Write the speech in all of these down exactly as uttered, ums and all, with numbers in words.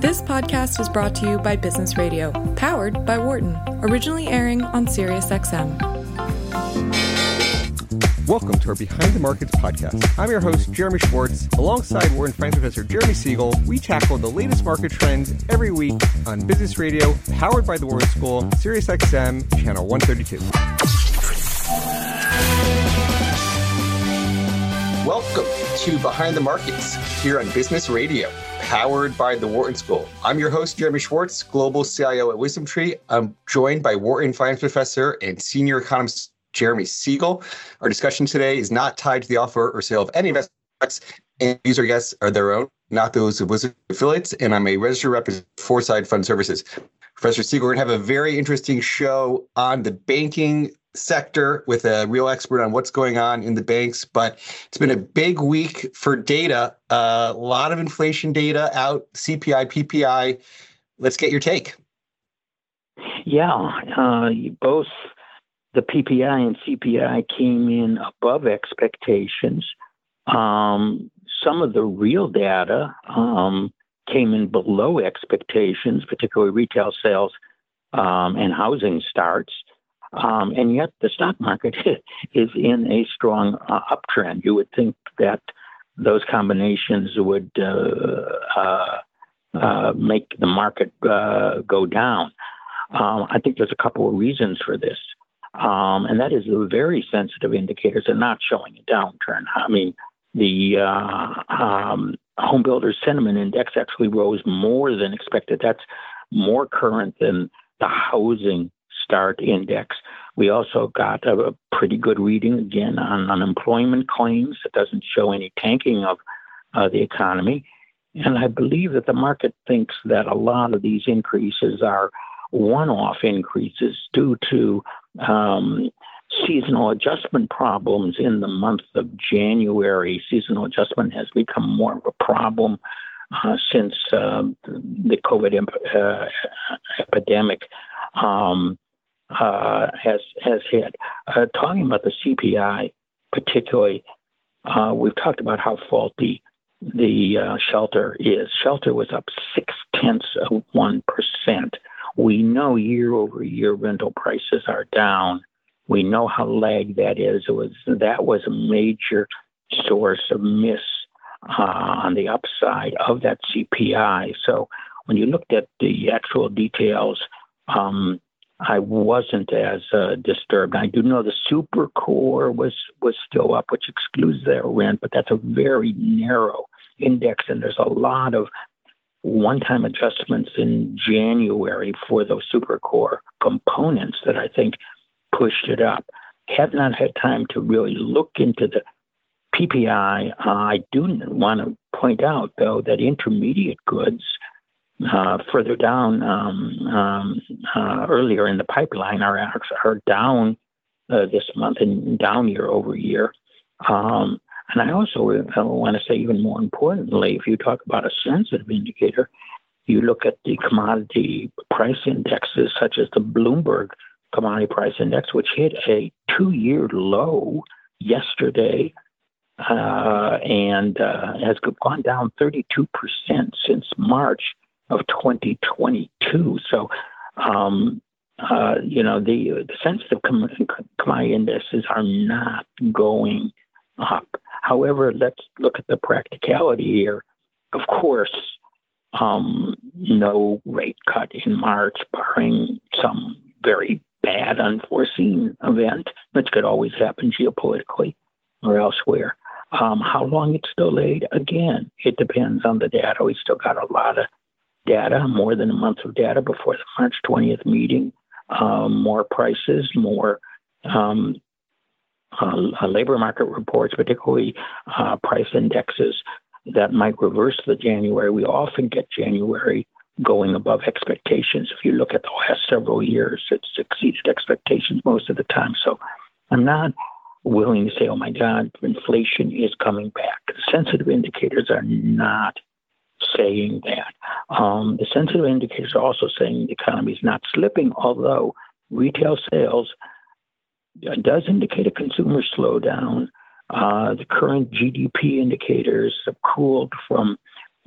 This podcast was brought to you by Business Radio, powered by Wharton, originally airing on SiriusXM. Welcome to our Behind the Markets podcast. I'm your host, Jeremy Schwartz. Alongside Wharton Finance Professor Jeremy Siegel, we tackle the latest market trends every week on Business Radio, powered by the Wharton School, SiriusXM, Channel one thirty-two. Welcome to Behind the Markets here on Business Radio, powered by the Wharton School. I'm your host, Jeremy Schwartz, Global C I O at WisdomTree. I'm joined by Wharton Finance Professor and Senior Economist Jeremy Siegel. Our discussion today is not tied to the offer or sale of any investment products, and user guests are their own, not those of WisdomTree affiliates, and I'm a registered representative of Foreside Fund Services. Professor Siegel, we're going to have a very interesting show on the banking sector with a real expert on what's going on in the banks, but it's been a big week for data, a uh, lot of inflation data out, C P I, P P I. Let's get your take. Yeah, uh, both... The P P I and C P I came in above expectations. Um, some of the real data um, came in below expectations, particularly retail sales um, and housing starts. Um, and yet the stock market is in a strong uh, uptrend. You would think that those combinations would uh, uh, uh, make the market uh, go down. Um, I think there's a couple of reasons for this. Um, and that is the very sensitive indicators are not showing a downturn. I mean, the uh, um, Home Builder Sentiment Index actually rose more than expected. That's more current than the Housing Start Index. We also got a, a pretty good reading, again, on unemployment claims. It doesn't show any tanking of uh, the economy. And I believe that the market thinks that a lot of these increases are one-off increases due to Um, seasonal adjustment problems in the month of January. Seasonal adjustment has become more of a problem uh, since uh, the COVID imp- uh, epidemic um, uh, has has hit. Uh, talking about the C P I, particularly, uh, we've talked about how faulty the uh, shelter is. Shelter was up six tenths of one percent. We know year-over-year rental prices are down. We know how lagged that is. It was that was a major source of miss uh, on the upside of that C P I. So when you looked at the actual details, um, I wasn't as uh, disturbed. I do know the super core was was still up, which excludes their rent, but that's a very narrow index, and there's a lot of one-time adjustments in January for those super core components that I think pushed it up. Have not had time to really look into the P P I. Uh, I do want to point out, though, that intermediate goods uh, further down um, um, uh, earlier in the pipeline are are down uh, this month and down year over year. Um, And I also want to say, even more importantly, if you talk about a sensitive indicator, you look at the commodity price indexes, such as the Bloomberg Commodity Price Index, which hit a two-year low yesterday uh, and uh, has gone down thirty-two percent since March of twenty twenty-two. So, um, uh, you know, the, the sensitive commodity indices are not going up. However, let's look at the practicality here. Of course, um, no rate cut in March, barring some very bad, unforeseen event, which could always happen geopolitically or elsewhere. Um, how long it's delayed? Again, it depends on the data. We still got a lot of data, more than a month of data before the March twentieth meeting. Um, more prices, more Um, Uh, labor market reports, particularly uh, price indexes that might reverse the January. We often get January going above expectations. If you look at the last several years, it's exceeded expectations most of the time. So I'm not willing to say, oh, my God, inflation is coming back. Sensitive indicators are not saying that. Um, the sensitive indicators are also saying the economy is not slipping, although retail sales does indicate a consumer slowdown. Uh, the current G D P indicators have cooled from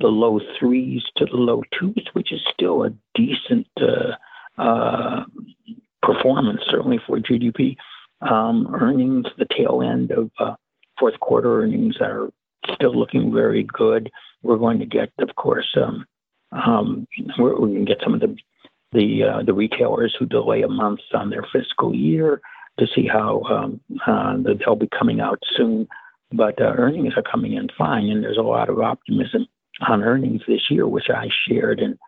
the low threes to the low twos, which is still a decent uh, uh, performance, certainly for G D P. Um, earnings, the tail end of uh, fourth quarter earnings are still looking very good. We're going to get, of course, um, um, we're, we can get some of the the, uh, the retailers who delay a month on their fiscal year to see how um, uh, they'll be coming out soon. But uh, earnings are coming in fine, and there's a lot of optimism on earnings this year, which I shared and,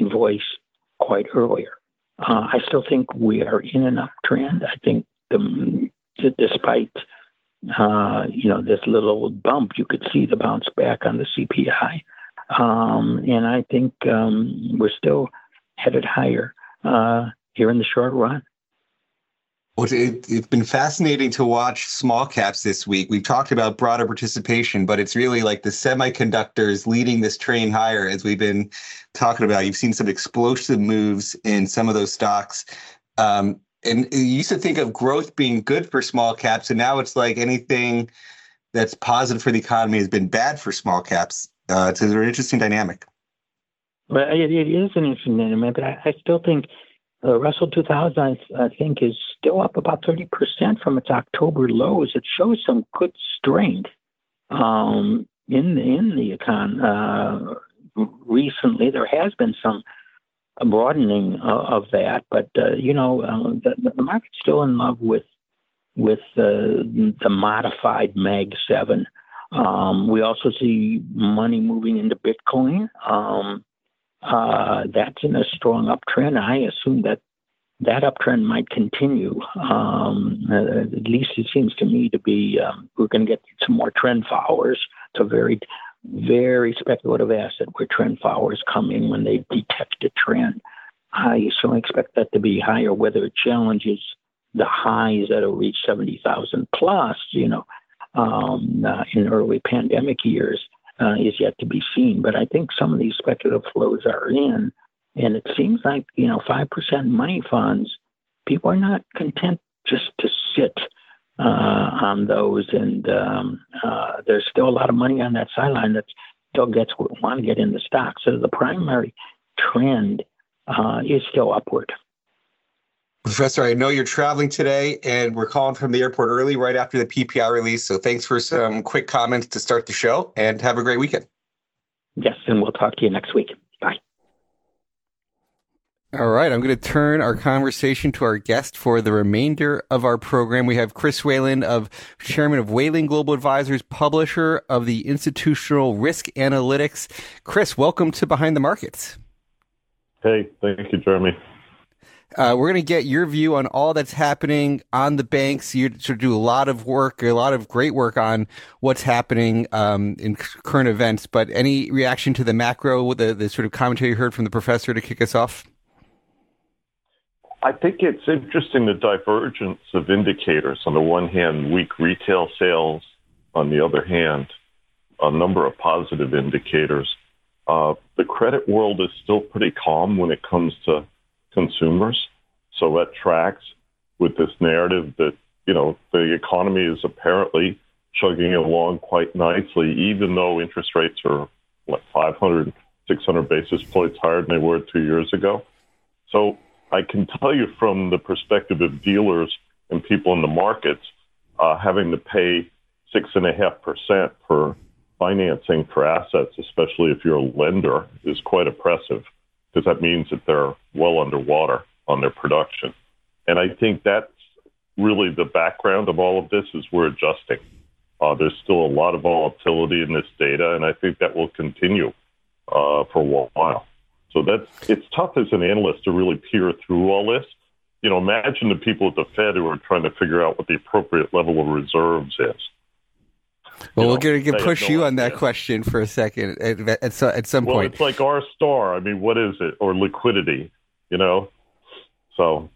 and voiced quite earlier. Uh, I still think we are in an uptrend. I think the, despite uh, you know this little old bump, you could see the bounce back on the C P I, um, and I think um, we're still headed higher uh, here in the short run. Well, it, it's been fascinating to watch small caps this week. We've talked about broader participation, but it's really like the semiconductors leading this train higher, as we've been talking about. You've seen some explosive moves in some of those stocks. Um, and you used to think of growth being good for small caps, and now it's like anything that's positive for the economy has been bad for small caps. Uh, it's an interesting dynamic. Well, it, it is an interesting dynamic, but I, I still think Uh, Russell two thousand, I, th- I think, is still up about thirty percent from its October lows. It shows some good strength um, in, in the econ. Uh, recently, there has been some broadening uh, of that. But, uh, you know, uh, the, the market's still in love with with uh, the modified mag seven. Um, we also see money moving into Bitcoin. Um Uh, that's in a strong uptrend. I assume that that uptrend might continue. Um, at least it seems to me to be, um, we're going to get some more trend followers. It's a very, very speculative asset where trend followers come in when they detect a trend. I certainly expect that to be higher, whether it challenges the highs that will reach seventy thousand plus, you know, um, uh, in early pandemic years. Uh, is yet to be seen, but I think some of these speculative flows are in, and it seems like, you know, five percent money funds, people are not content just to sit uh, on those, and um, uh, there's still a lot of money on that sideline that still gets want to get in the stock. So the primary trend uh, is still upward. Professor, I know you're traveling today, and we're calling from the airport early right after the P P I release. So thanks for some quick comments to start the show, and have a great weekend. Yes, and we'll talk to you next week. Bye. All right, I'm going to turn our conversation to our guest for the remainder of our program. We have Chris Whalen, of chairman of Whalen Global Advisors, publisher of the Institutional Risk Analytics. Chris, welcome to Behind the Markets. Hey, thank you, Jeremy. Uh, we're going to get your view on all that's happening on the banks. You sort of do a lot of work, a lot of great work on what's happening um, in current events. But any reaction to the macro, the, the sort of commentary you heard from the professor to kick us off? I think it's interesting, the divergence of indicators. On the one hand, weak retail sales. On the other hand, a number of positive indicators. Uh, the credit world is still pretty calm when it comes to consumers. So that tracks with this narrative that, you know, the economy is apparently chugging along quite nicely, even though interest rates are like five hundred, six hundred basis points higher than they were two years ago. So I can tell you from the perspective of dealers and people in the markets, uh, having to pay six and a half percent for financing for assets, especially if you're a lender, is quite oppressive, because that means that they're well underwater on their production. And I think that's really the background of all of this, is we're adjusting. Uh, there's still a lot of volatility in this data, and I think that will continue uh, for a while. So that's it's tough as an analyst to really peer through all this. You know, imagine the people at the Fed who are trying to figure out what the appropriate level of reserves is. Well, you we're going to push no you idea. on that question for a second at, at, at some well, point. Well, it's like R star. I mean, what is it? Or liquidity, you know? So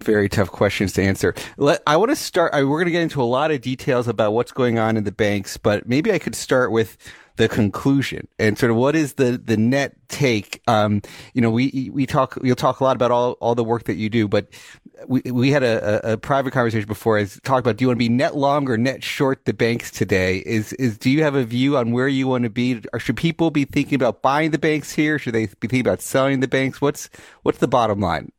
very tough questions to answer. Let, I want to start. I, we're going to get into a lot of details about what's going on in the banks, but maybe I could start with the conclusion and sort of what is the, the net take. Um, you know, we we talk. You'll talk a lot about all, all the work that you do, but we we had a, a private conversation before. I talked about, do you want to be net long or net short the banks today? Is is do you have a view on where you want to be? Or should people be thinking about buying the banks here? Should they be thinking about selling the banks? What's what's the bottom line?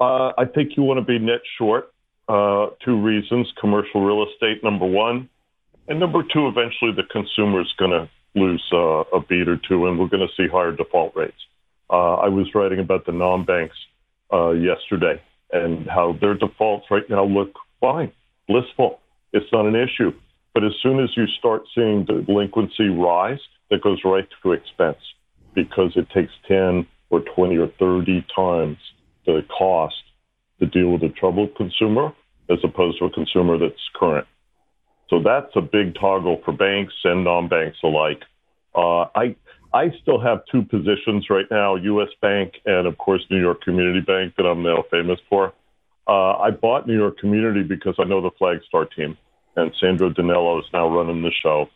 Uh, I think you want to be net short. Uh, two reasons: commercial real estate, number one, and number two, eventually the consumer is going to lose uh, a beat or two, and we're going to see higher default rates. Uh, I was writing about the non-banks uh, yesterday and how their defaults right now look fine, blissful. It's not an issue. But as soon as you start seeing the delinquency rise, that goes right to expense because it takes ten or twenty or thirty times the cost to deal with a troubled consumer as opposed to a consumer that's current. So that's a big toggle for banks and non-banks alike. Uh, I I still have two positions right now, U S. Bank and, of course, New York Community Bank that I'm now famous for. Uh, I bought New York Community because I know the Flagstar team, and Sandro Danello is now running the show.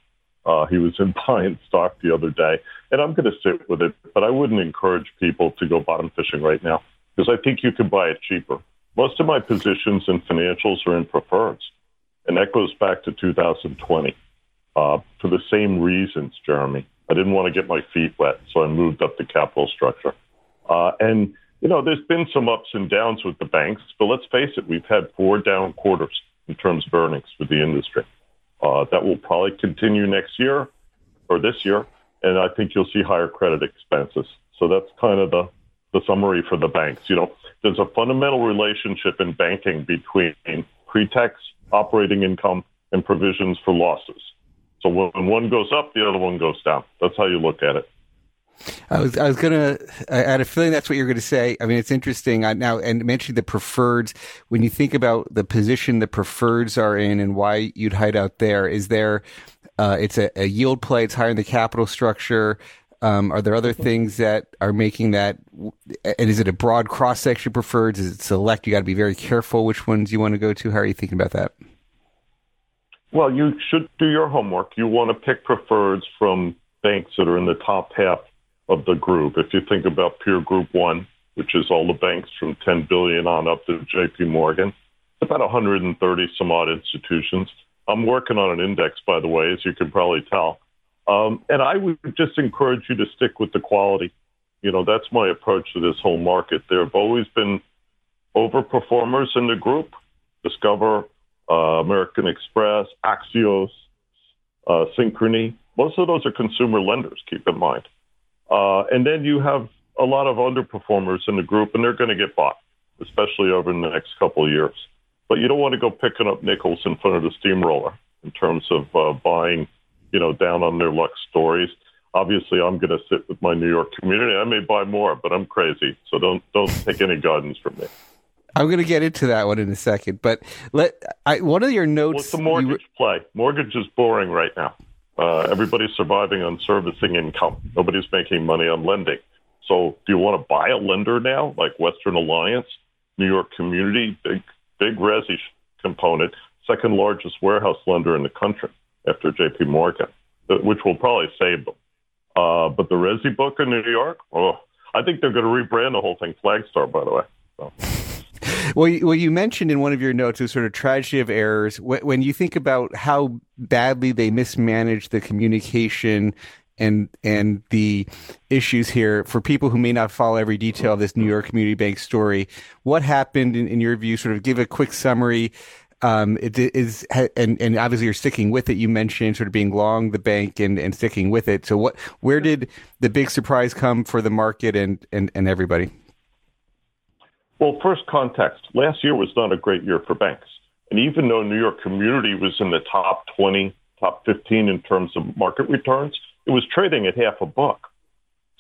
Uh, he was in buying stock the other day, and I'm going to sit with it, but I wouldn't encourage people to go bottom fishing right now because I think you can buy it cheaper. Most of my positions in financials are in preferreds, and that goes back to two thousand twenty uh, for the same reasons, Jeremy. I didn't want to get my feet wet, so I moved up the capital structure. Uh, and, you know, there's been some ups and downs with the banks, but let's face it, we've had four down quarters in terms of earnings for the industry. Uh, that will probably continue next year or this year, and I think you'll see higher credit expenses. So that's kind of the, the summary for the banks. You know, there's a fundamental relationship in banking between pre-tax operating income and provisions for losses. So when one goes up, the other one goes down. That's how you look at it. I was I was going to – I had a feeling that's what you're going to say. I mean, it's interesting. I, now, and mentioning the preferreds, when you think about the position the preferreds are in and why you'd hide out there, is there uh, – it's a, a yield play. It's higher in the capital structure. Um, are there other things that are making that – and is it a broad cross-section preferreds? Is it select? You got to be very careful which ones you want to go to. How are you thinking about that? Well, you should do your homework. You want to pick preferreds from banks that are in the top half of the group. If you think about peer group one, which is all the banks from ten billion dollars on up to J P. Morgan, about one hundred thirty some odd institutions. I'm working on an index, by the way, as you can probably tell. Um, and I would just encourage you to stick with the quality. You know, that's my approach to this whole market. There have always been overperformers in the group. Discover, Uh, American Express, Axios, uh, Synchrony. Most of those are consumer lenders, keep in mind. Uh, and then you have a lot of underperformers in the group, and they're going to get bought, especially over the next couple of years. But you don't want to go picking up nickels in front of the steamroller in terms of uh, buying, you know, down on their luck stories. Obviously, I'm going to sit with my New York Community. I may buy more, but I'm crazy, so don't don't take any guidance from me. I'm going to get into that one in a second, but let I, one of your notes. What's the mortgage you, play? Mortgage is boring right now. Uh, everybody's surviving on servicing income. Nobody's making money on lending. So, do you want to buy a lender now, like Western Alliance, New York Community, big big resi component, second largest warehouse lender in the country after J P. Morgan, which will probably save them. Uh, but the resi book in New York, oh, I think they're going to rebrand the whole thing Flagstar, by the way. So. Well, you mentioned in one of your notes a sort of tragedy of errors. When you think about how badly they mismanaged the communication and and the issues here, for people who may not follow every detail of this New York Community Bank story, what happened in, in your view? Sort of give a quick summary. Um, it is, and, and obviously you're sticking with it. You mentioned sort of being long the bank and, and sticking with it. So what? Where did the big surprise come for the market and, and, and everybody? Well, first context, last year was not a great year for banks. And even though New York Community was in the top twenty, top fifteen in terms of market returns, it was trading at half a buck.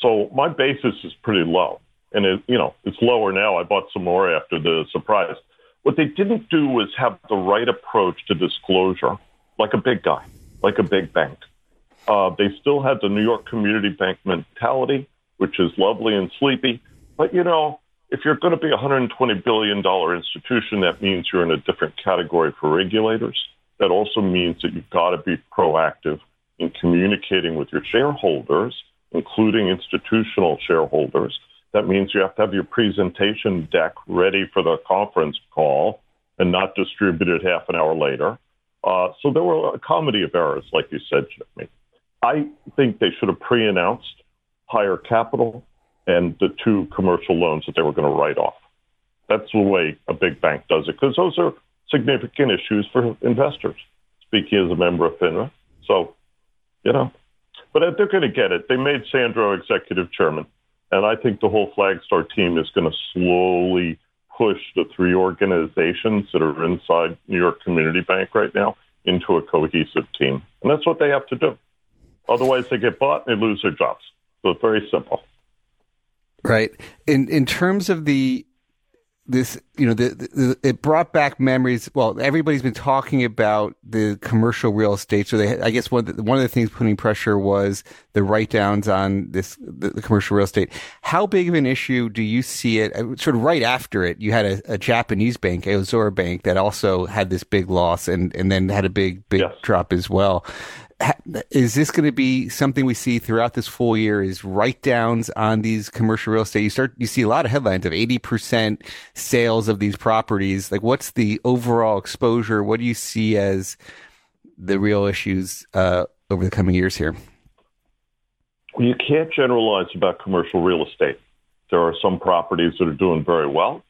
So my basis is pretty low. And, it, you know, it's lower now. I bought some more after the surprise. What they didn't do was have the right approach to disclosure, like a big guy, like a big bank. Uh, they still had the New York Community Bank mentality, which is lovely and sleepy. But, you know, if you're going to be a one hundred twenty billion dollars institution, that means you're in a different category for regulators. That also means that you've got to be proactive in communicating with your shareholders, including institutional shareholders, That means you have to have your presentation deck ready for the conference call and not distributed half an hour later. Uh, so there were a comedy of errors, like you said, Jeremy. I think they should have pre-announced higher capital and the two commercial loans that they were going to write off. That's the way a big bank does it, because those are significant issues for investors, speaking as a member of FINRA. So, you know, but they're going to get it. They made Sandro executive chairman, and I think the whole Flagstar team is going to slowly push the three organizations that are inside New York Community Bank right now into a cohesive team. And that's what they have to do. Otherwise, they get bought and they lose their jobs. So it's very simple. Right. In in terms of the, this, you know, the, the, it brought back memories. Well, everybody's been talking about the commercial real estate. So they, I guess one of the, one of the things putting pressure was the write downs on this, the, the commercial real estate. How big of an issue do you see it? Sort of right after it, you had a, a Japanese bank, Aozora Bank, that also had this big loss and, and then had a big, big yes. drop as well. Is this going to be something we see throughout this full year, is write-downs on these commercial real estate? You start, you see a lot of headlines of eighty percent sales of these properties. Like, what's the overall exposure? What do you see as the real issues uh, over the coming years here? Well, you can't generalize about commercial real estate. There are some properties that are doing very well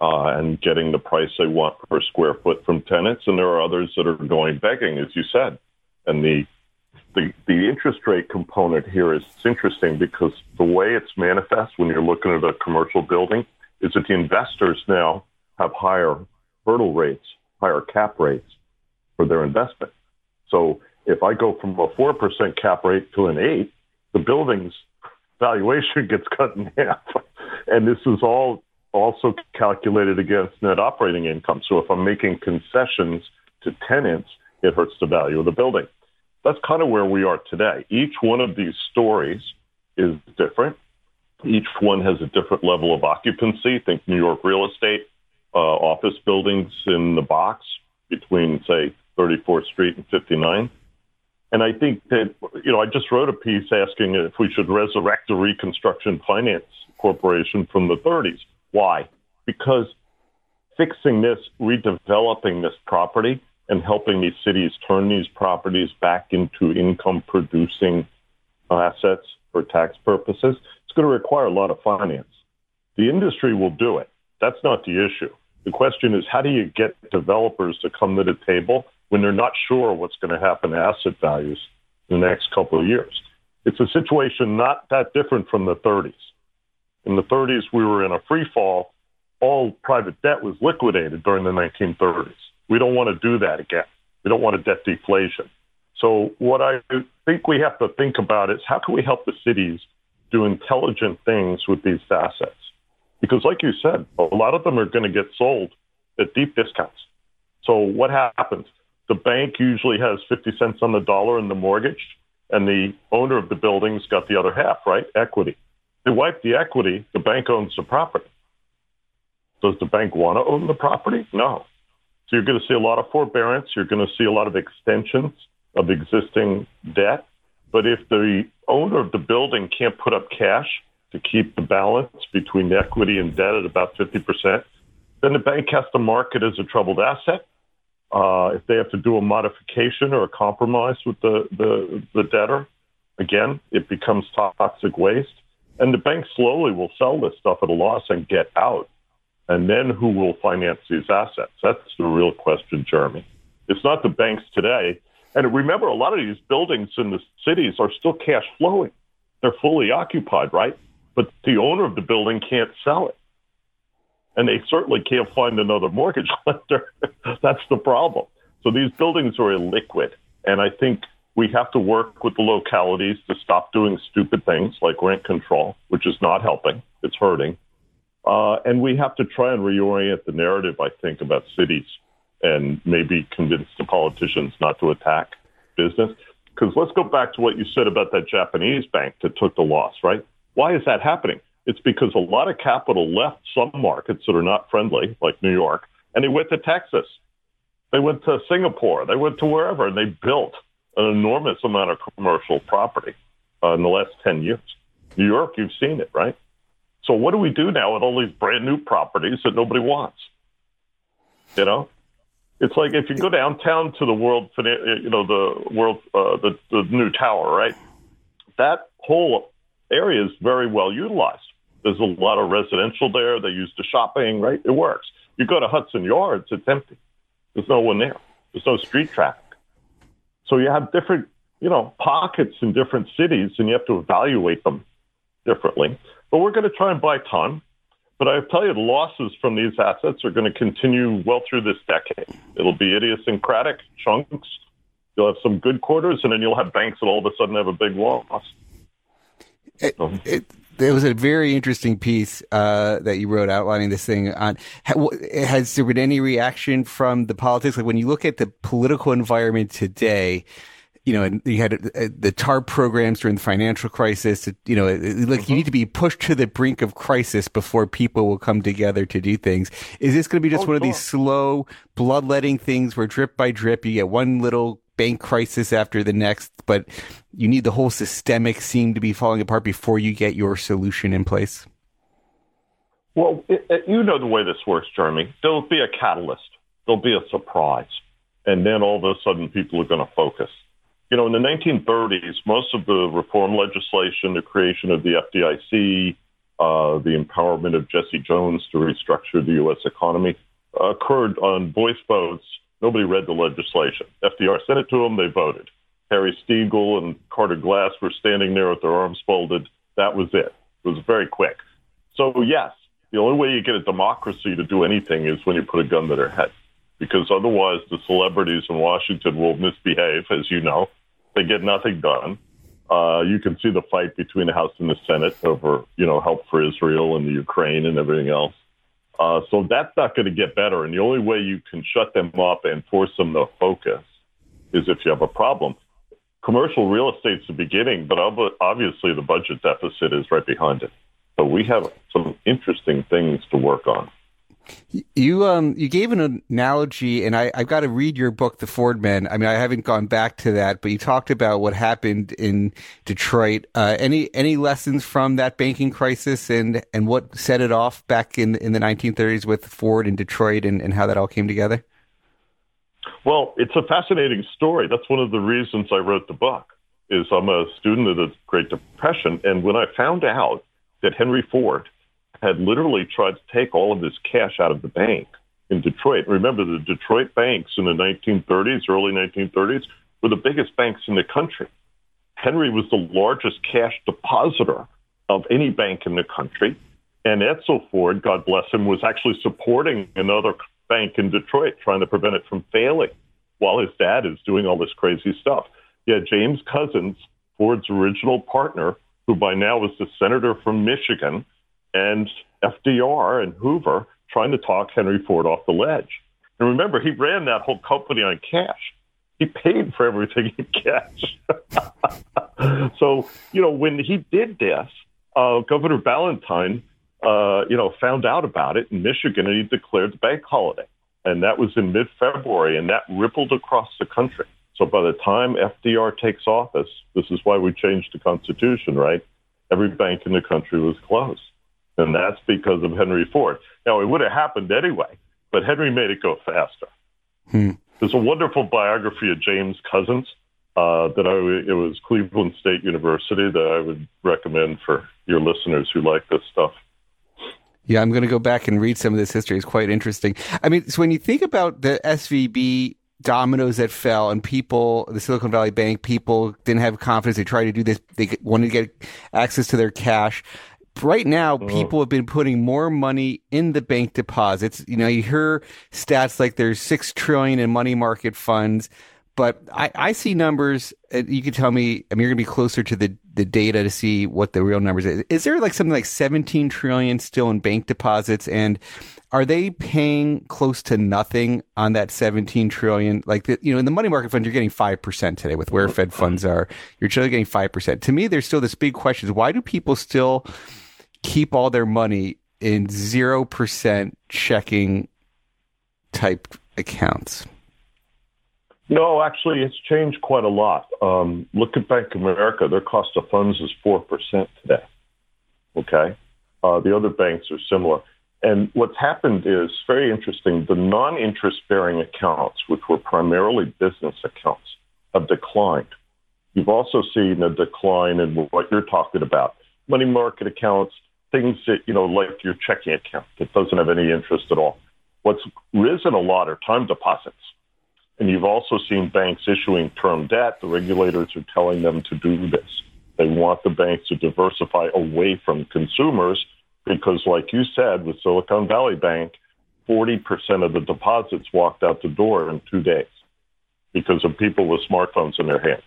uh, and getting the price they want per square foot from tenants. And there are others that are going begging, as you said. And the, the the interest rate component here is interesting, because the way it's manifest when you're looking at a commercial building is that the investors now have higher hurdle rates, higher cap rates for their investment. So if I go from a four percent cap rate to an eight, the building's valuation gets cut in half. And this is all also calculated against net operating income. So if I'm making concessions to tenants, it hurts the value of the building. That's kind of where we are today. Each one of these stories is different. Each one has a different level of occupancy. Think New York real estate, uh, office buildings in the box between, say, thirty-fourth Street and fifty-ninth. And I think that, you know, I just wrote a piece asking if we should resurrect the Reconstruction Finance Corporation from the thirties. Why? Because fixing this, redeveloping this property, and helping these cities turn these properties back into income-producing assets for tax purposes, it's going to require a lot of finance. The industry will do it. That's not the issue. The question is, how do you get developers to come to the table when they're not sure what's going to happen to asset values in the next couple of years? It's a situation not that different from the thirties. In the thirties, we were in a free fall. All private debt was liquidated during the nineteen thirties. We don't want to do that again. We don't want a debt deflation. So what I think we have to think about is, how can we help the cities do intelligent things with these assets? Because like you said, a lot of them are going to get sold at deep discounts. So what happens? The bank usually has fifty cents on the dollar in the mortgage, and the owner of the building's got the other half, right? Equity. They wipe the equity. The bank owns the property. Does the bank want to own the property? No. So you're going to see a lot of forbearance. You're going to see a lot of extensions of existing debt. But if the owner of the building can't put up cash to keep the balance between the equity and debt at about fifty percent, then the bank has to mark it as a troubled asset. Uh, if they have to do a modification or a compromise with the, the, the debtor, again, it becomes toxic waste. And the bank slowly will sell this stuff at a loss and get out. And then who will finance these assets? That's the real question, Jeremy. It's not the banks today. And remember, a lot of these buildings in the cities are still cash flowing. They're fully occupied, right? But the owner of the building can't sell it. And they certainly can't find another mortgage lender. That's the problem. So these buildings are illiquid. And I think we have to work with the localities to stop doing stupid things like rent control, which is not helping. It's hurting. Uh, and we have to try and reorient the narrative, I think, about cities, and maybe convince the politicians not to attack business. Because let's go back to what you said about that Japanese bank that took the loss, right? Why is that happening? It's because a lot of capital left some markets that are not friendly, like New York, and they went to Texas. They went to Singapore. They went to wherever, and they built an enormous amount of commercial property uh, in the last ten years. New York, you've seen it, right? So what do we do now with all these brand new properties that nobody wants? You know, it's like if you go downtown to the world, you know, the world, uh, the, the new tower, right? That whole area is very well utilized. There's a lot of residential there. They use the shopping, right? It works. You go to Hudson Yards, it's empty. There's no one there. There's no street traffic. So you have different, you know, pockets in different cities, and you have to evaluate them differently. But we're going to try and buy time. But I tell you, the losses from these assets are going to continue well through this decade. It'll be idiosyncratic chunks. You'll have some good quarters, and then you'll have banks that all of a sudden have a big loss. It, it, there was a very interesting piece uh, that you wrote outlining this thing on. Has there been any reaction from the politics? Like when you look at the political environment today, you know, and you had the TARP programs during the financial crisis. You know, like mm-hmm. you need to be pushed to the brink of crisis before people will come together to do things. Is this going to be just oh, one sure. of these slow bloodletting things where drip by drip you get one little bank crisis after the next, but you need the whole systemic seem to be falling apart before you get your solution in place? Well, it, it, you know the way this works, Jeremy. There'll be a catalyst. There'll be a surprise. And then all of a sudden people are going to focus. You know, in the nineteen thirties, most of the reform legislation, the creation of the F D I C, uh, the empowerment of Jesse Jones to restructure the U S economy, uh, occurred on voice votes. Nobody read the legislation. F D R sent it to them. They voted. Harry Siegel and Carter Glass were standing there with their arms folded. That was it. It was very quick. So, yes, the only way you get a democracy to do anything is when you put a gun to their head. Because otherwise the celebrities in Washington will misbehave, as you know. They get nothing done. Uh, you can see the fight between the House and the Senate over, you know, help for Israel and the Ukraine and everything else. Uh, so that's not going to get better. And the only way you can shut them up and force them to focus is if you have a problem. Commercial real estate's the beginning, but obviously the budget deficit is right behind it. So we have some interesting things to work on. You um you gave an analogy, and I, I've got to read your book, The Ford Men. I mean, I haven't gone back to that, but you talked about what happened in Detroit. Uh, any any lessons from that banking crisis and, and what set it off back in, in the nineteen thirties with Ford and Detroit and, and how that all came together? Well, it's a fascinating story. That's one of the reasons I wrote the book, is I'm a student of the Great Depression. And when I found out that Henry Ford had literally tried to take all of his cash out of the bank in Detroit. Remember, the Detroit banks in the nineteen thirties, early nineteen thirties, were the biggest banks in the country. Henry was the largest cash depositor of any bank in the country. And Edsel Ford, God bless him, was actually supporting another bank in Detroit, trying to prevent it from failing while his dad is doing all this crazy stuff. Yeah, James Cousins, Ford's original partner, who by now was the senator from Michigan, and F D R and Hoover trying to talk Henry Ford off the ledge. And remember, he ran that whole company on cash. He paid for everything in cash. So, you know, when he did this, uh, Governor Ballantyne, uh, you know, found out about it in Michigan, and he declared the bank holiday. And that was in mid-February, and that rippled across the country. So by the time F D R takes office, this is why we changed the Constitution, right? Every bank in the country was closed. And that's because of Henry Ford. Now, it would have happened anyway, but Henry made it go faster. Hmm. There's a wonderful biography of James Cousins uh, that I, it was Cleveland State University that I would recommend for your listeners who like this stuff. Yeah, I'm going to go back and read some of this history. It's quite interesting. I mean, so when you think about the S V B dominoes that fell and people, the Silicon Valley Bank, people didn't have confidence. They tried to do this. They wanted to get access to their cash. Right now, people have been putting more money in the bank deposits. You know, you hear stats like there's six trillion dollars in money market funds, but I, I see numbers. You could tell me, I mean, you're going to be closer to the, the data to see what the real numbers is. Is there like something like seventeen trillion dollars still in bank deposits? And are they paying close to nothing on that seventeen trillion dollars? Like, the, you know, in the money market fund, you're getting five percent today with where Fed funds are. You're still getting five percent. To me, there's still this big question. Why do people still keep all their money in zero percent checking type accounts? No, actually, it's changed quite a lot. Um, look at Bank of America. Their cost of funds is four percent today. Okay. Uh, the other banks are similar. And what's happened is very interesting. The non-interest-bearing accounts, which were primarily business accounts, have declined. You've also seen a decline in what you're talking about, money market accounts, things that, you know, like your checking account that doesn't have any interest at all. What's risen a lot are time deposits. And you've also seen banks issuing term debt. The regulators are telling them to do this. They want the banks to diversify away from consumers because, like you said, with Silicon Valley Bank, forty percent of the deposits walked out the door in two days because of people with smartphones in their hands.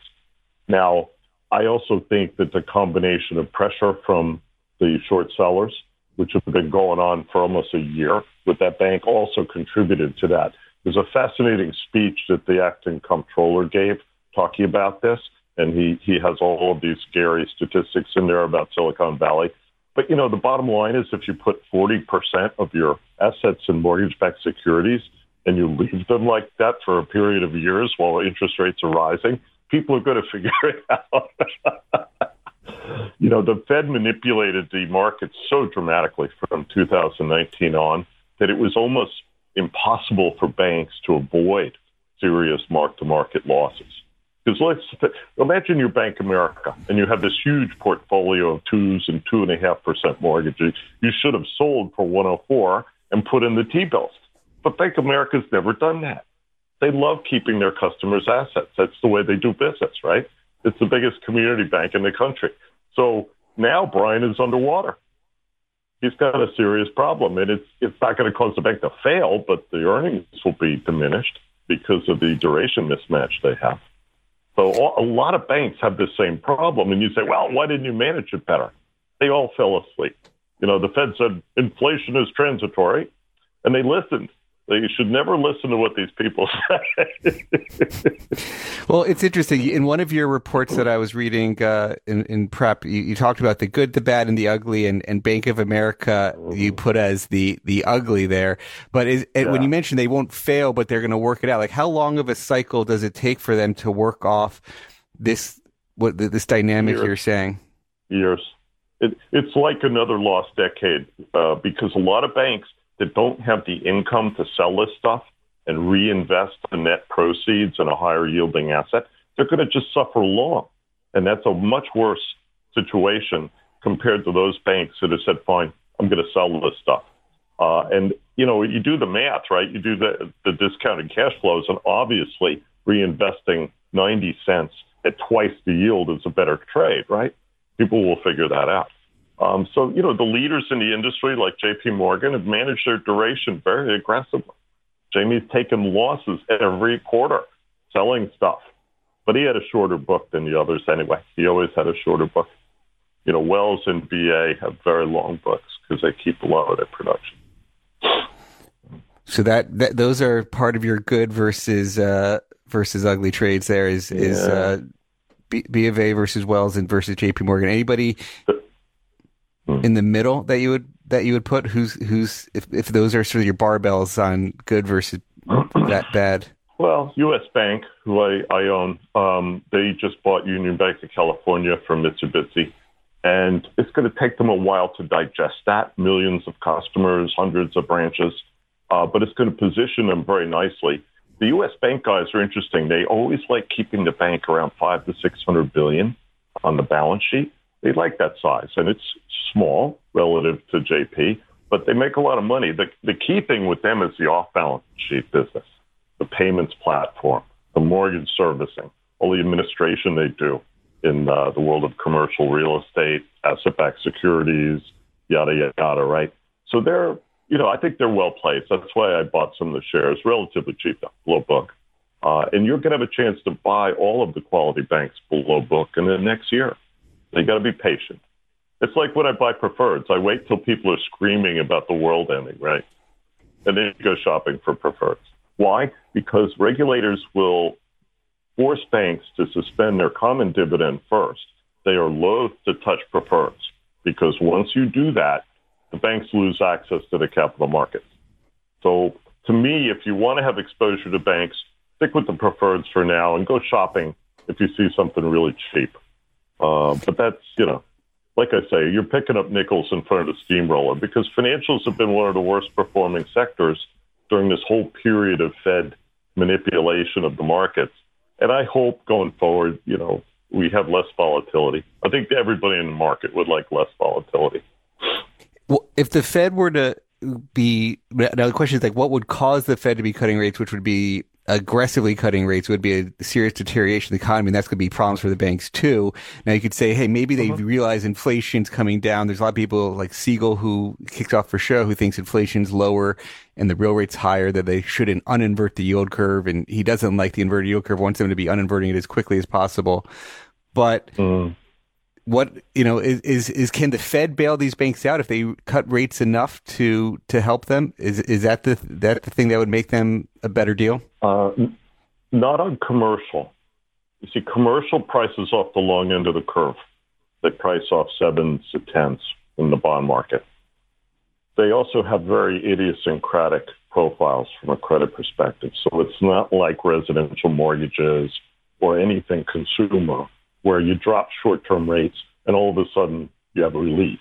Now, I also think that the combination of pressure from the short sellers, which have been going on for almost a year with that bank, also contributed to that. There's a fascinating speech that the acting comptroller gave talking about this. And he, he has all of these scary statistics in there about Silicon Valley. But, you know, the bottom line is if you put forty percent of your assets in mortgage-backed securities and you leave them like that for a period of years while interest rates are rising, people are going to figure it out. You know, the Fed manipulated the market so dramatically from two thousand nineteen on that it was almost impossible for banks to avoid serious mark-to-market losses. Because let's imagine you're Bank of America and you have this huge portfolio of twos and two and a half percent mortgages. You should have sold for one oh four and put in the T-bills. But Bank of America's never done that. They love keeping their customers' assets. That's the way they do business, right? It's the biggest community bank in the country. So now Brian is underwater. He's got a serious problem, and it's it's not going to cause the bank to fail, but the earnings will be diminished because of the duration mismatch they have. So a lot of banks have this same problem. And you say, well, why didn't you manage it better? They all fell asleep. You know, the Fed said inflation is transitory, and they listened. They should never listen to what these people say. Well, it's interesting. In one of your reports that I was reading uh, in, in prep, you, you talked about the good, the bad, and the ugly, and, and Bank of America you put as the, the ugly there. But is, yeah. when you mentioned they won't fail, but they're going to work it out, like how long of a cycle does it take for them to work off this what this dynamic Years. You're saying? Years. It, it's like another lost decade uh, because a lot of banks that don't have the income to sell this stuff and reinvest the net proceeds in a higher yielding asset, they're going to just suffer long. And that's a much worse situation compared to those banks that have said, fine, I'm going to sell this stuff. Uh, and, you know, you do the math, right? You do the, the discounted cash flows, and obviously reinvesting ninety cents at twice the yield is a better trade, right? People will figure that out. Um, so, you know, the leaders in the industry like J P. Morgan have managed their duration very aggressively. Jamie's taken losses every quarter selling stuff, but he had a shorter book than the others anyway. He always had a shorter book. You know, Wells and V A have very long books because they keep a lot of their production. So that, that those are part of your good versus uh, versus ugly trades there is, yeah. is uh, B, B of A versus Wells and versus J P. Morgan. Anybody... The, in the middle that you would that you would put who's who's if, if those are sort of your barbells on good versus that bad? Well, U S. Bank, who I, I own, um, they just bought Union Bank of California from Mitsubishi, and it's going to take them a while to digest that. Millions of customers, hundreds of branches, uh, but it's going to position them very nicely. The U S. Bank guys are interesting. They always like keeping the bank around five to six hundred billion on the balance sheet. They like that size, and it's small relative to J P, but they make a lot of money. The, the key thing with them is the off-balance sheet business, the payments platform, the mortgage servicing, all the administration they do in uh, the world of commercial real estate, asset-backed securities, yada, yada, yada, right? So they're, you know, I think they're well-placed. That's why I bought some of the shares, relatively cheap, though, below book. Uh, and you're going to have a chance to buy all of the quality banks below book in the next year. They got to be patient. It's like when I buy preferreds. I wait till people are screaming about the world ending, right? And then you go shopping for preferreds. Why? Because regulators will force banks to suspend their common dividend first. They are loath to touch preferreds because once you do that, the banks lose access to the capital markets. So to me, if you want to have exposure to banks, stick with the preferreds for now and go shopping if you see something really cheap. Uh, but that's, you know, like I say, you're picking up nickels in front of a steamroller, because financials have been one of the worst performing sectors during this whole period of Fed manipulation of the markets. And I hope going forward, you know, we have less volatility. I think everybody in the market would like less volatility. Well, if the Fed were to be, now the question is like, what would cause the Fed to be cutting rates, which would be aggressively cutting rates, would be a serious deterioration of the economy, and that's going to be problems for the banks too. Now you could say, hey, maybe they mm-hmm. realize inflation's coming down. There's a lot of people like Siegel, who kicks off for show, who thinks inflation's lower and the real rate's higher, that they shouldn't uninvert the yield curve, and he doesn't like the inverted yield curve, wants them to be uninverting it as quickly as possible. But mm. what, you know, is, is is can the Fed bail these banks out if they cut rates enough to to help them? Is is that the that the thing that would make them a better deal? Uh, not on commercial. You see, commercial prices off the long end of the curve. They price off sevens to tens in the bond market. They also have very idiosyncratic profiles from a credit perspective. So it's not like residential mortgages or anything consumer, where you drop short-term rates and all of a sudden you have a relief.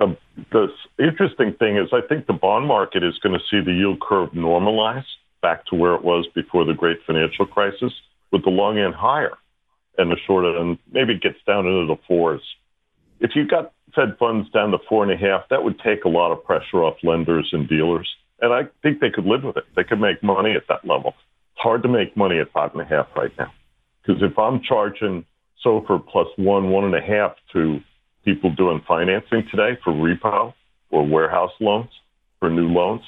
Um, the interesting thing is I think the bond market is going to see the yield curve normalize back to where it was before the great financial crisis, with the long end higher and the short end maybe it gets down into the fours. If you got Fed funds down to four and a half, that would take a lot of pressure off lenders and dealers. And I think they could live with it. They could make money at that level. It's hard to make money at five and a half right now. Because if I'm charging SOFR plus one, one and a half to people doing financing today for repo or warehouse loans, for new loans,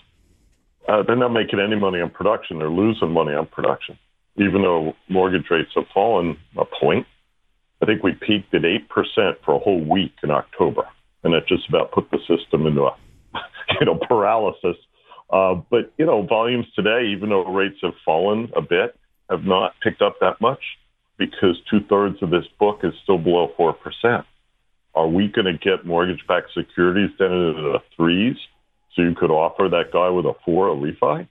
uh, they're not making any money on production. They're losing money on production, even though mortgage rates have fallen a point. I think we peaked at eight percent for a whole week in October, and it just about put the system into a you know, paralysis. Uh, but, you know, volumes today, even though rates have fallen a bit, have not picked up that much, because two-thirds of this book is still below four percent. Are we going to get mortgage-backed securities down into the threes so you could offer that guy with a four a refi?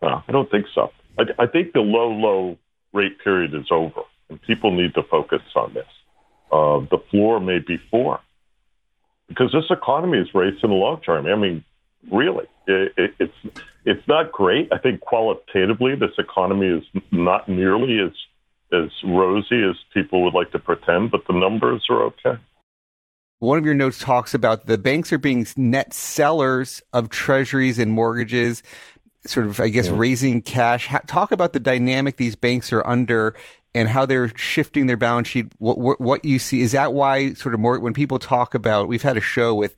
No, I don't think so. I, I think the low, low rate period is over, and people need to focus on this. Uh, the floor may be four, because this economy is racing the long term. I mean, really, it, it, it's it's not great. I think qualitatively, this economy is not nearly as as rosy as people would like to pretend, but the numbers are okay. One of your notes talks about the banks are being net sellers of treasuries and mortgages, sort of, I guess, yeah. raising cash. Talk about the dynamic these banks are under and how they're shifting their balance sheet. What, what, what you see, is that why sort of more, when people talk about, we've had a show with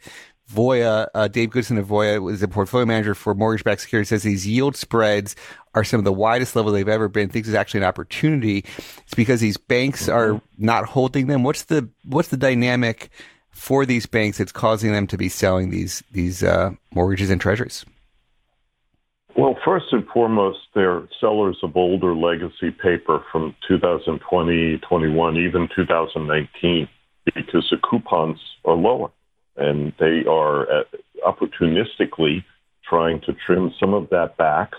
Voya, uh, Dave Goodson of Voya was a portfolio manager for mortgage-backed securities, says these yield spreads are some of the widest level they've ever been, thinks it's actually an opportunity. It's because these banks mm-hmm. are not holding them. What's the what's the dynamic for these banks that's causing them to be selling these, these uh, mortgages and treasuries? Well, first and foremost, they're sellers of older legacy paper from two thousand twenty, twenty-one, even two thousand nineteen, because the coupons are lower. And they are opportunistically trying to trim some of that back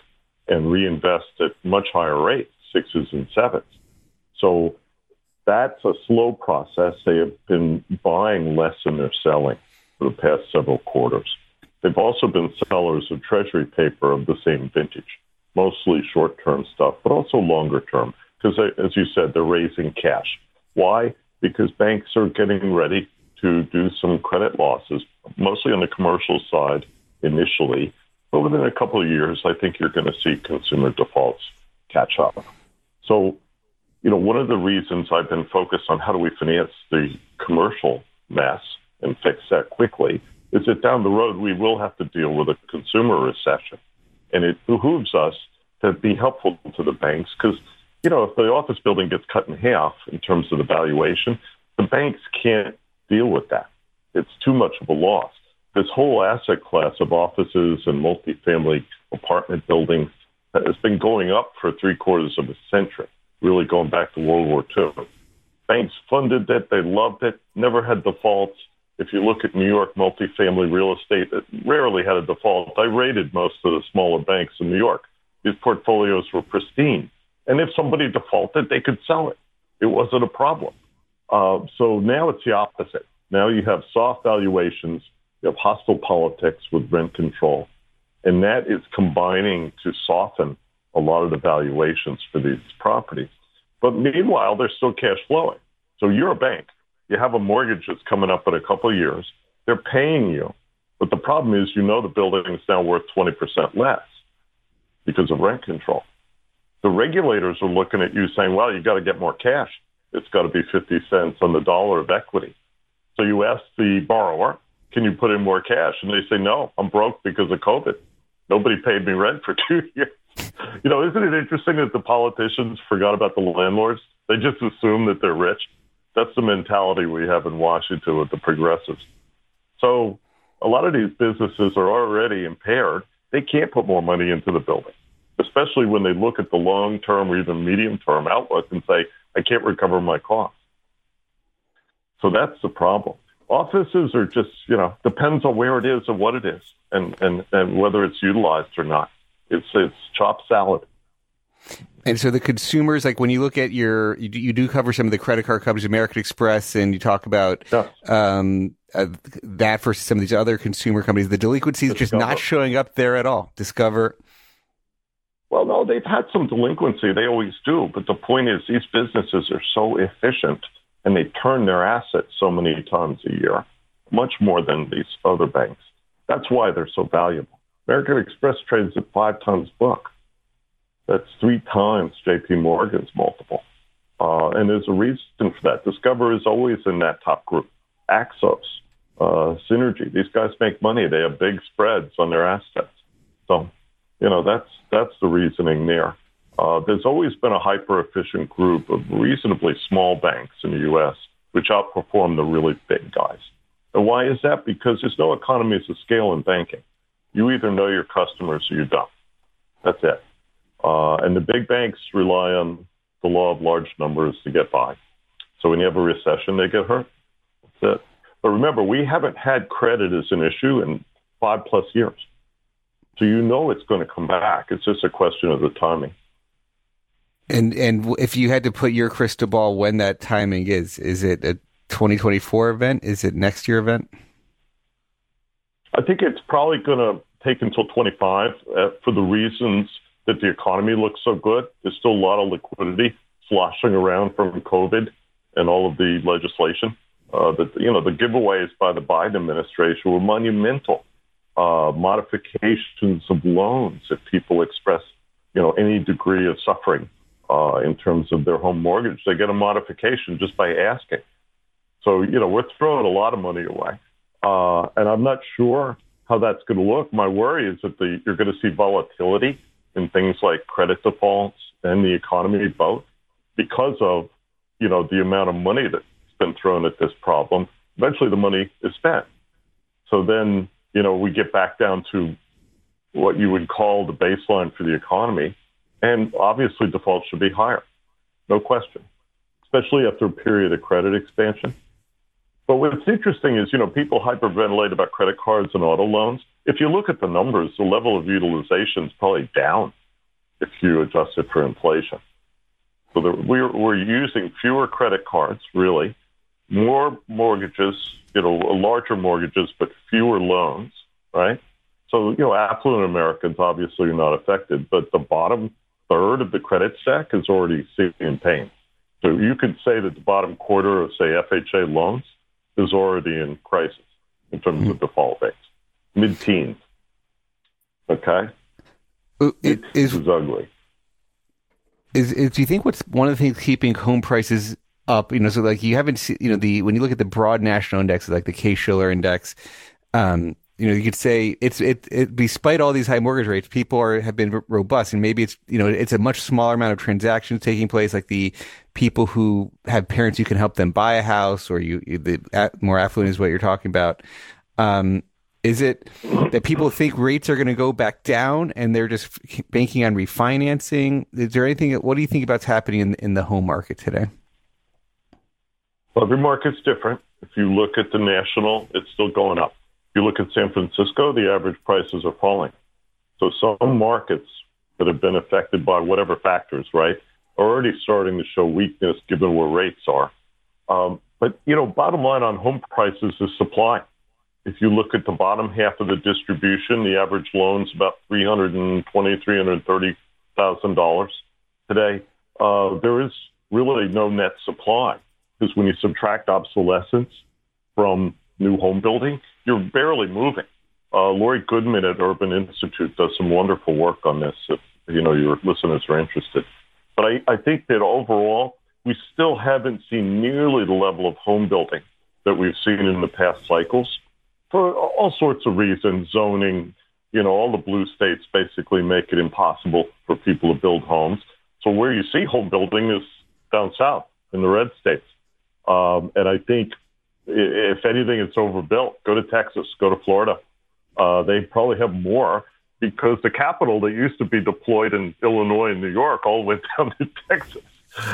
and reinvest at much higher rates, sixes and sevens. So that's a slow process. They have been buying less than they're selling for the past several quarters. They've also been sellers of treasury paper of the same vintage, mostly short-term stuff, but also longer-term, because as you said, they're raising cash. Why? Because banks are getting ready to do some credit losses, mostly on the commercial side initially. But within a couple of years, I think you're going to see consumer defaults catch up. So, you know, one of the reasons I've been focused on how do we finance the commercial mess and fix that quickly is that down the road, we will have to deal with a consumer recession. And it behooves us to be helpful to the banks because, you know, if the office building gets cut in half in terms of the valuation, the banks can't deal with that. It's too much of a loss. This whole asset class of offices and multifamily apartment buildings has been going up for three quarters of a century, really going back to World War Two. Banks funded it. They loved it, never had defaults. If you look at New York multifamily real estate, it rarely had a default. I rated most of the smaller banks in New York. These portfolios were pristine. And if somebody defaulted, they could sell it. It wasn't a problem. Uh, so now it's the opposite. Now you have soft valuations, you have hostile politics with rent control, and that is combining to soften a lot of the valuations for these properties. But meanwhile, they're still cash flowing. So you're a bank. You have a mortgage that's coming up in a couple of years. They're paying you. But the problem is, you know, the building is now worth twenty percent less because of rent control. The regulators are looking at you saying, well, you got to get more cash. It's got to be fifty cents on the dollar of equity. So you ask the borrower, can you put in more cash? And they say, no, I'm broke because of COVID. Nobody paid me rent for two years. You know, isn't it interesting that the politicians forgot about the landlords? They just assume that they're rich. That's the mentality we have in Washington with the progressives. So a lot of these businesses are already impaired. They can't put more money into the building, especially when they look at the long-term or even medium-term outlook and say, I can't recover my costs. So that's the problem. Offices are just, you know, depends on where it is and what it is and, and, and whether it's utilized or not. It's it's chopped salad. And so the consumers, like when you look at your, you do, you do cover some of the credit card companies, American Express, and you talk about yes. um, uh, that versus some of these other consumer companies. The delinquency is just not showing up there at all. Discover. Well, no, they've had some delinquency. They always do. But the point is these businesses are so efficient and they turn their assets so many times a year, much more than these other banks. That's why they're so valuable. American Express trades at five times book. That's three times J P. Morgan's multiple. Uh, and there's a reason for that. Discover is always in that top group. Axos, uh, Synergy. These guys make money. They have big spreads on their assets. So, you know, that's that's the reasoning there. Uh, there's always been a hyper-efficient group of reasonably small banks in the U S which outperform the really big guys. And why is that? Because there's no economies of scale in banking. You either know your customers or you don't. That's it. Uh, and the big banks rely on the law of large numbers to get by. So when you have a recession, they get hurt. That's it. But remember, we haven't had credit as an issue in five plus years. So you know it's going to come back. It's just a question of the timing. And and if you had to put your crystal ball when that timing is, is it a twenty twenty-four event? Is it next year event? I think it's probably going to take until twenty-five uh, for the reasons that the economy looks so good. There's still a lot of liquidity sloshing around from COVID and all of the legislation. Uh, that you know, the giveaways by the Biden administration were monumental. Uh, modifications of loans if people express, you know, any degree of suffering uh, in terms of their home mortgage. They get a modification just by asking. So, you know, we're throwing a lot of money away. Uh, and I'm not sure how that's going to look. My worry is that the, you're going to see volatility in things like credit defaults and the economy both because of, you know, the amount of money that's been thrown at this problem. Eventually the money is spent. So then, you know, we get back down to what you would call the baseline for the economy. And obviously defaults should be higher. No question, especially after a period of credit expansion. But what's interesting is, you know, people hyperventilate about credit cards and auto loans. If you look at the numbers, the level of utilization is probably down if you adjust it for inflation. So there, we're, we're using fewer credit cards, really, more mortgages, you know, larger mortgages, but fewer loans, right? So, you know, affluent Americans obviously are not affected, but the bottom third of the credit stack is already in pain. So you could say that the bottom quarter of, say, F H A loans is already in crisis in terms mm-hmm. of default rates, mid-teens, okay? It is ugly. Is, is do you think what's one of the things keeping home prices up, you know, so like you haven't seen, you know, the when you look at the broad national indexes, like the Case-Shiller index, um, you know, you could say it's it, it despite all these high mortgage rates, people are have been robust, and maybe it's you know it's a much smaller amount of transactions taking place, like the people who have parents, you can help them buy a house, or you, you the more affluent is what you're talking about. Um, is it that people think rates are going to go back down, and they're just banking on refinancing? Is there anything? What do you think about's happening in in the home market today? Well, every market's different. If you look at the national, it's still going up. If you look at San Francisco, the average prices are falling. So some markets that have been affected by whatever factors, right, are already starting to show weakness given where rates are. Um, But, you know, bottom line on home prices is supply. If you look at the bottom half of the distribution, the average loan's about three hundred twenty thousand dollars, three hundred thirty thousand dollars today. Uh, there is really no net supply, because when you subtract obsolescence from new home building, you're barely moving. Uh, Lori Goodman at Urban Institute does some wonderful work on this, if you know your listeners are interested. But I, I think that overall, we still haven't seen nearly the level of home building that we've seen in the past cycles for all sorts of reasons. Zoning, you know, all the blue states basically make it impossible for people to build homes. So where you see home building is down south in the red states. Um, and I think if anything, it's overbuilt. Go to Texas, go to Florida. Uh, they probably have more, because the capital that used to be deployed in Illinois and New York all went down to Texas.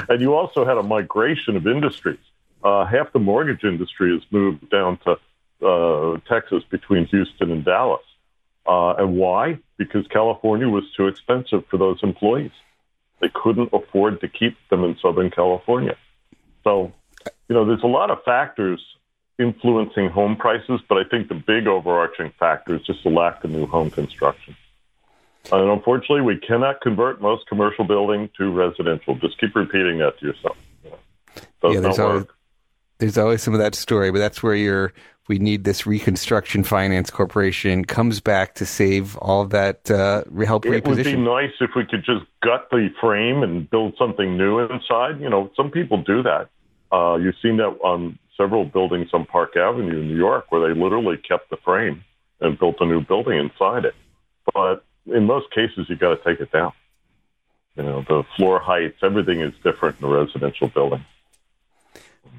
And you also had a migration of industries. Uh, half the mortgage industry has moved down to uh, Texas between Houston and Dallas. Uh, and why? Because California was too expensive for those employees. They couldn't afford to keep them in Southern California. So, you know, there's a lot of factors influencing home prices, but I think the big overarching factor is just the lack of new home construction. And unfortunately, we cannot convert most commercial building to residential. Just keep repeating that to yourself. Does yeah, there's, not always, work. There's always some of that story, but that's where you're, we need this Reconstruction Finance Corporation comes back to save all that, uh, help it reposition. It would be nice if we could just gut the frame and build something new inside. You know, some people do that. Uh, you've seen that on several buildings on Park Avenue in New York, where they literally kept the frame and built a new building inside it. But in most cases, you got to take it down. You know, the floor heights, everything is different in a residential building.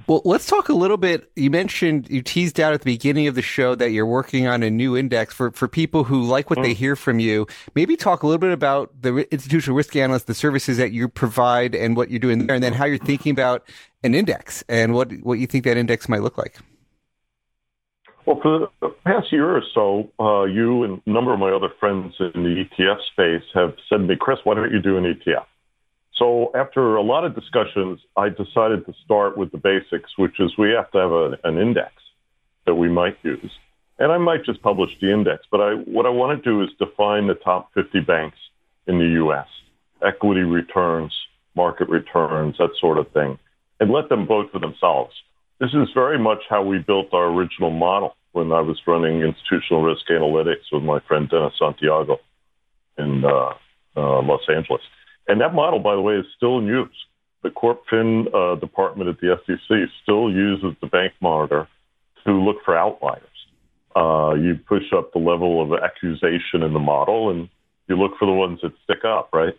Well, let's talk a little bit. You mentioned, you teased out at the beginning of the show that you're working on a new index for, for people who like what mm. they hear from you. Maybe talk a little bit about the Institutional Risk Analyst, the services that you provide and what you're doing there, and then how you're thinking about an index and what, what you think that index might look like. Well, for the past year or so, uh, you and a number of my other friends in the E T F space have said to me, Chris, why don't you do an E T F? So after a lot of discussions, I decided to start with the basics, which is we have to have a, an index that we might use. And I might just publish the index, but I, what I want to do is define the top fifty banks in the U S, equity returns, market returns, that sort of thing, and let them vote for themselves. This is very much how we built our original model when I was running Institutional Risk Analytics with my friend Dennis Santiago in uh, uh, Los Angeles. And that model, by the way, is still in use. The CorpFin uh, department at the S E C still uses the bank monitor to look for outliers. Uh, you push up the level of accusation in the model, and you look for the ones that stick up, right?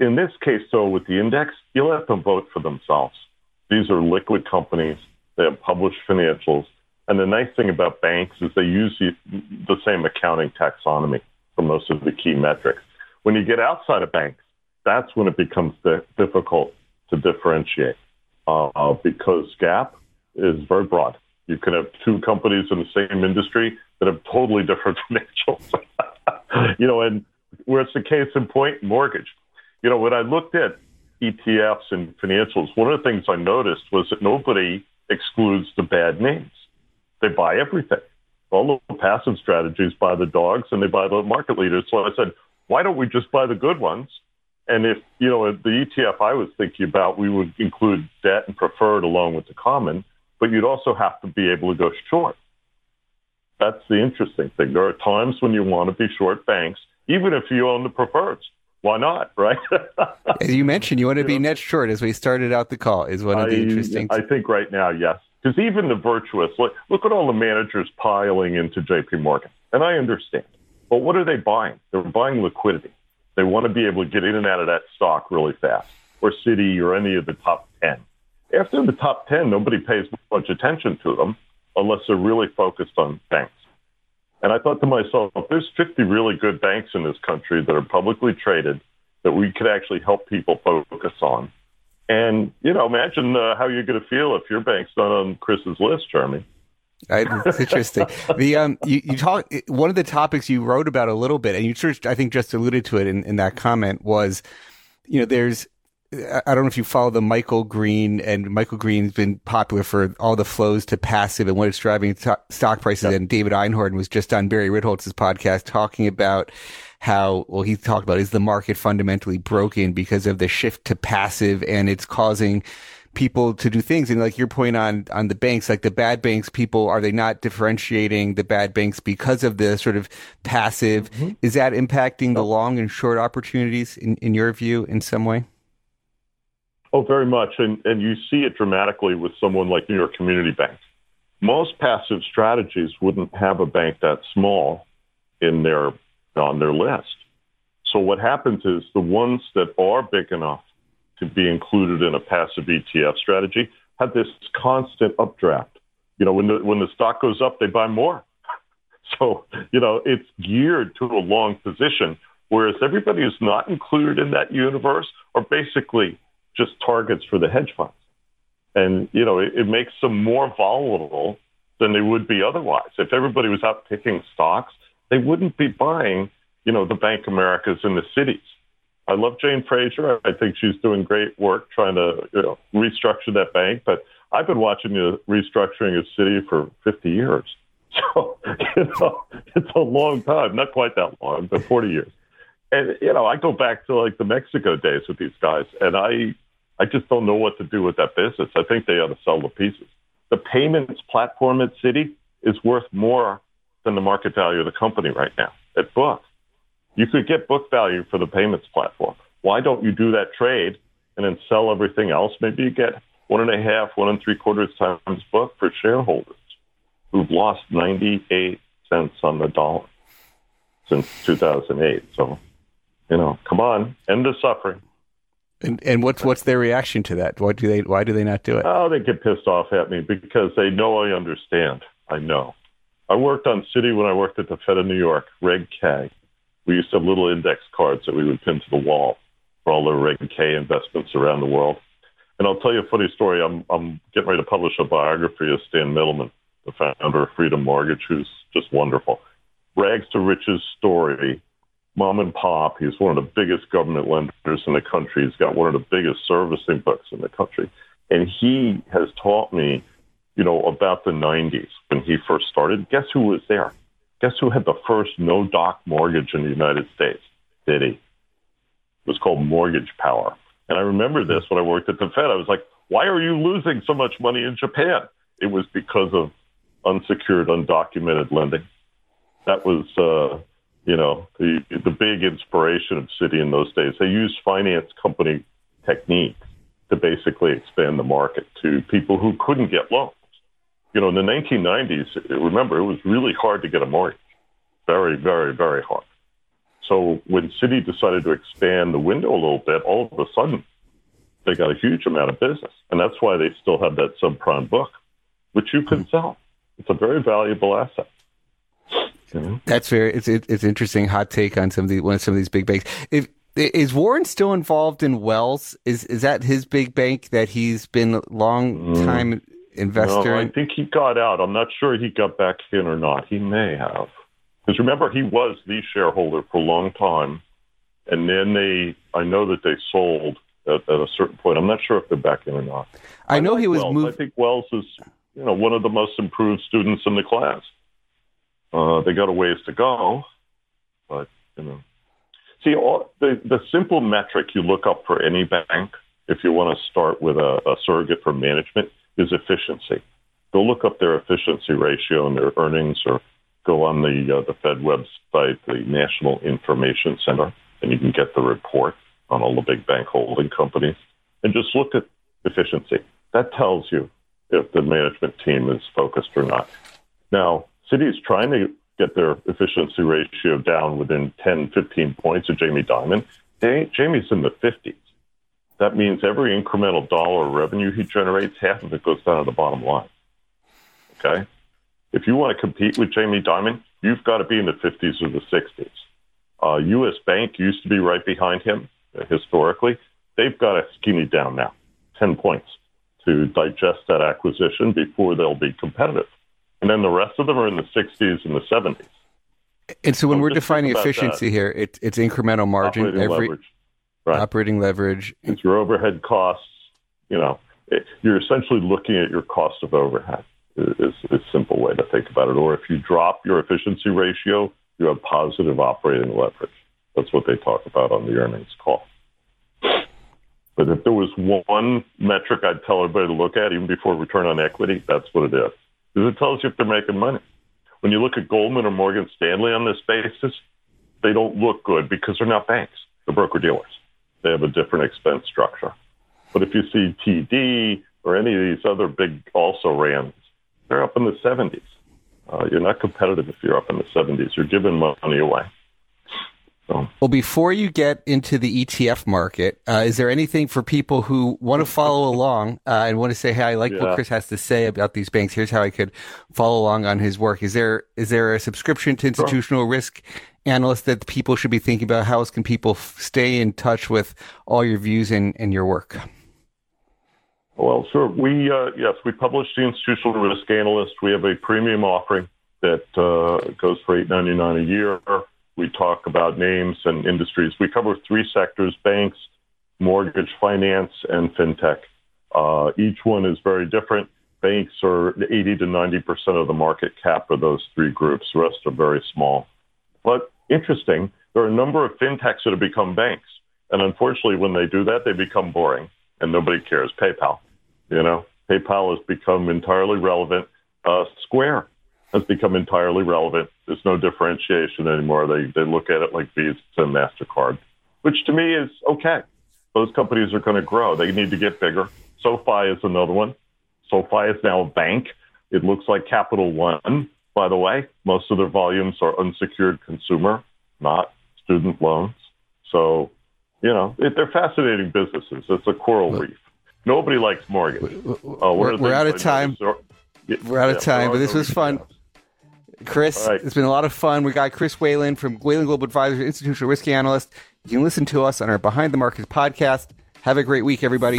In this case, though, with the index, you let them vote for themselves. These are liquid companies. They have published financials. And the nice thing about banks is they use the, the same accounting taxonomy for most of the key metrics. When you get outside of banks, that's when it becomes di- difficult to differentiate uh, because GAAP is very broad. You can have two companies in the same industry that have totally different financials. You know, and where it's the case in point, mortgage. You know, when I looked at E T Fs and financials, one of the things I noticed was that nobody excludes the bad names. They buy everything. All the passive strategies buy the dogs and they buy the market leaders. So I said, why don't we just buy the good ones? And if, you know, the E T F I was thinking about, we would include debt and preferred along with the common, but you'd also have to be able to go short. That's the interesting thing. There are times when you want to be short banks, even if you own the preferreds. Why not, right? As you mentioned, you want to be you know, net short as we started out the call is one of I, the interesting things. I think right now, yes. Because even the virtuous, look, look at all the managers piling into J P. Morgan. And I understand. But what are they buying? They're buying liquidity. They want to be able to get in and out of that stock really fast, or Citi or any of the top ten. After the top ten, nobody pays much attention to them unless they're really focused on banks. And I thought to myself, there's fifty really good banks in this country that are publicly traded that we could actually help people focus on. And, you know, imagine uh, how you're going to feel if your bank's not on Chris's list, Jeremy. I, it's interesting. The um, you, you talk one of the topics you wrote about a little bit, and you sort of, I think, just alluded to it in, in that comment was, you know, there's I don't know if you follow the Michael Green, and Michael Green's been popular for all the flows to passive and what it's driving to- stock prices. Yep. And David Einhorn was just on Barry Ritholtz's podcast talking about how, well, he talked about, is the market fundamentally broken because of the shift to passive, and it's causing people to do things. And like your point on, on the banks, like the bad banks, people, are they not differentiating the bad banks because of the sort of passive? Mm-hmm. Is that impacting the long and short opportunities in, in your view in some way? Oh, very much. And, and you see it dramatically with someone like New York Community Bank. Most passive strategies wouldn't have a bank that small in their, on their list. So what happens is the ones that are big enough to be included in a passive E T F strategy have this constant updraft. You know, when the, when the stock goes up, they buy more. So, you know, it's geared to a long position, whereas everybody who's not included in that universe are basically just targets for the hedge funds. And, you know, it, it makes them more volatile than they would be otherwise. If everybody was out picking stocks, they wouldn't be buying, you know, the Bank of Americas and the Cities. I love Jane Fraser. I think she's doing great work trying to, you know, restructure that bank. But I've been watching the restructuring of Citi for fifty years. So, you know, it's a long time. Not quite that long, but forty years. And, you know, I go back to like the Mexico days with these guys, and I I just don't know what to do with that business. I think they ought to sell the pieces. The payments platform at Citi is worth more than the market value of the company right now at book. You could get book value for the payments platform. Why don't you do that trade and then sell everything else? Maybe you get one and a half, one and three quarters times book for shareholders who've lost ninety-eight cents on the dollar since two thousand eight. So, you know, come on, end the suffering. And and what's what's their reaction to that? Why do they why do they not do it? Oh, they get pissed off at me because they know I understand. I know. I worked on Citi when I worked at the Fed of New York. Reg K. We used to have little index cards that we would pin to the wall for all the Reg K investments around the world. And I'll tell you a funny story. I'm I'm getting ready to publish a biography of Stan Middleman, the founder of Freedom Mortgage, who's just wonderful. Rags to riches story. Mom and pop. He's one of the biggest government lenders in the country. He's got one of the biggest servicing books in the country. And he has taught me, you know, about the nineties when he first started. Guess who was there? Guess who had the first no-doc mortgage in the United States? Citi. It was called Mortgage Power. And I remember this when I worked at the Fed. I was like, why are you losing so much money in Japan? It was because of unsecured, undocumented lending. That was, uh, you know, the, the big inspiration of Citi in those days. They used finance company technique to basically expand the market to people who couldn't get loans. You know, in the nineteen nineties, remember, it was really hard to get a mortgage. Very, very, very hard. So when Citi decided to expand the window a little bit, all of a sudden, they got a huge amount of business. And that's why they still have that subprime book, which you can sell. It's a very valuable asset. Mm-hmm. That's very. It's it, it's interesting hot take on some of the one of some of these big banks. If, is Warren still involved in Wells? Is is that his big bank that he's been a long time mm. investor? No, I think he got out. I'm not sure he got back in or not. He may have, because remember he was the shareholder for a long time, and then they. I know that they sold at, at a certain point. I'm not sure if they're back in or not. I, I know he was. Wells. Moved... I think Wells is, you know, one of the most improved students in the class. Uh, they got a ways to go, but, you know. See, all, the, the simple metric you look up for any bank, if you want to start with a, a surrogate for management, is efficiency. Go look up their efficiency ratio and their earnings, or go on the, uh, the Fed website, the National Information Center, and you can get the report on all the big bank holding companies. And just look at efficiency. That tells you if the management team is focused or not. Now, Citi's trying to get their efficiency ratio down within ten, fifteen points of Jamie Dimon. They, Jamie's in the fifties. That means every incremental dollar of revenue he generates, half of it goes down to the bottom line. Okay? If you want to compete with Jamie Dimon, you've got to be in the fifties or the sixties. Uh, U S. Bank used to be right behind him uh, historically. They've got to skinny down now, ten points, to digest that acquisition before they'll be competitive. And then the rest of them are in the sixties and the seventies. And so when so we're defining efficiency that, here, it, it's incremental margin. Every, leverage. right. Operating leverage. It's your overhead costs. You know, it, you're essentially looking at your cost of overhead. Is a simple way to think about it. Or if you drop your efficiency ratio, you have positive operating leverage. That's what they talk about on the earnings call. But if there was one metric I'd tell everybody to look at, even before return on equity, that's what it is. Because it tells you if they're making money. When you look at Goldman or Morgan Stanley on this basis, they don't look good because they're not banks. They're broker-dealers. They have a different expense structure. But if you see T D or any of these other big also-rans, they're up in the seventies. Uh, you're not competitive if you're up in the seventies. You're giving money away. Well, before you get into the E T F market, uh, is there anything for people who want to follow along uh, and want to say, hey, I like yeah. what Chris has to say about these banks. Here's how I could follow along on his work. Is there is there a subscription to Institutional sure. Risk Analyst that people should be thinking about? How else can people f- stay in touch with all your views and, and your work? Well, sure. We, uh, yes, we published the Institutional Risk Analyst. We have a premium offering that uh, goes for eight dollars and ninety-nine cents a year. We talk about names and industries. We cover three sectors: banks, mortgage finance, and fintech. Uh, each one is very different. Banks are eighty to ninety percent of the market cap of those three groups. The rest are very small. But interesting, there are a number of fintechs that have become banks. And unfortunately, when they do that, they become boring and nobody cares. PayPal, you know, PayPal has become entirely relevant. Uh, Square has become entirely relevant. There's no differentiation anymore. They they look at it like Visa and MasterCard, which to me is okay. Those companies are going to grow. They need to get bigger. SoFi is another one. SoFi is now a bank. It looks like Capital One, by the way. Most of their volumes are unsecured consumer, not student loans. So, you know, it, they're fascinating businesses. It's a coral reef. Nobody likes mortgage. Uh, we're, we're out of time. We're out of yeah, time, but this was fun. Chris, right. It's been a lot of fun. We got Chris Whalen from Whalen Global Advisors, Institutional Risk Analyst. You can listen to us on our Behind the Markets podcast. Have a great week, everybody.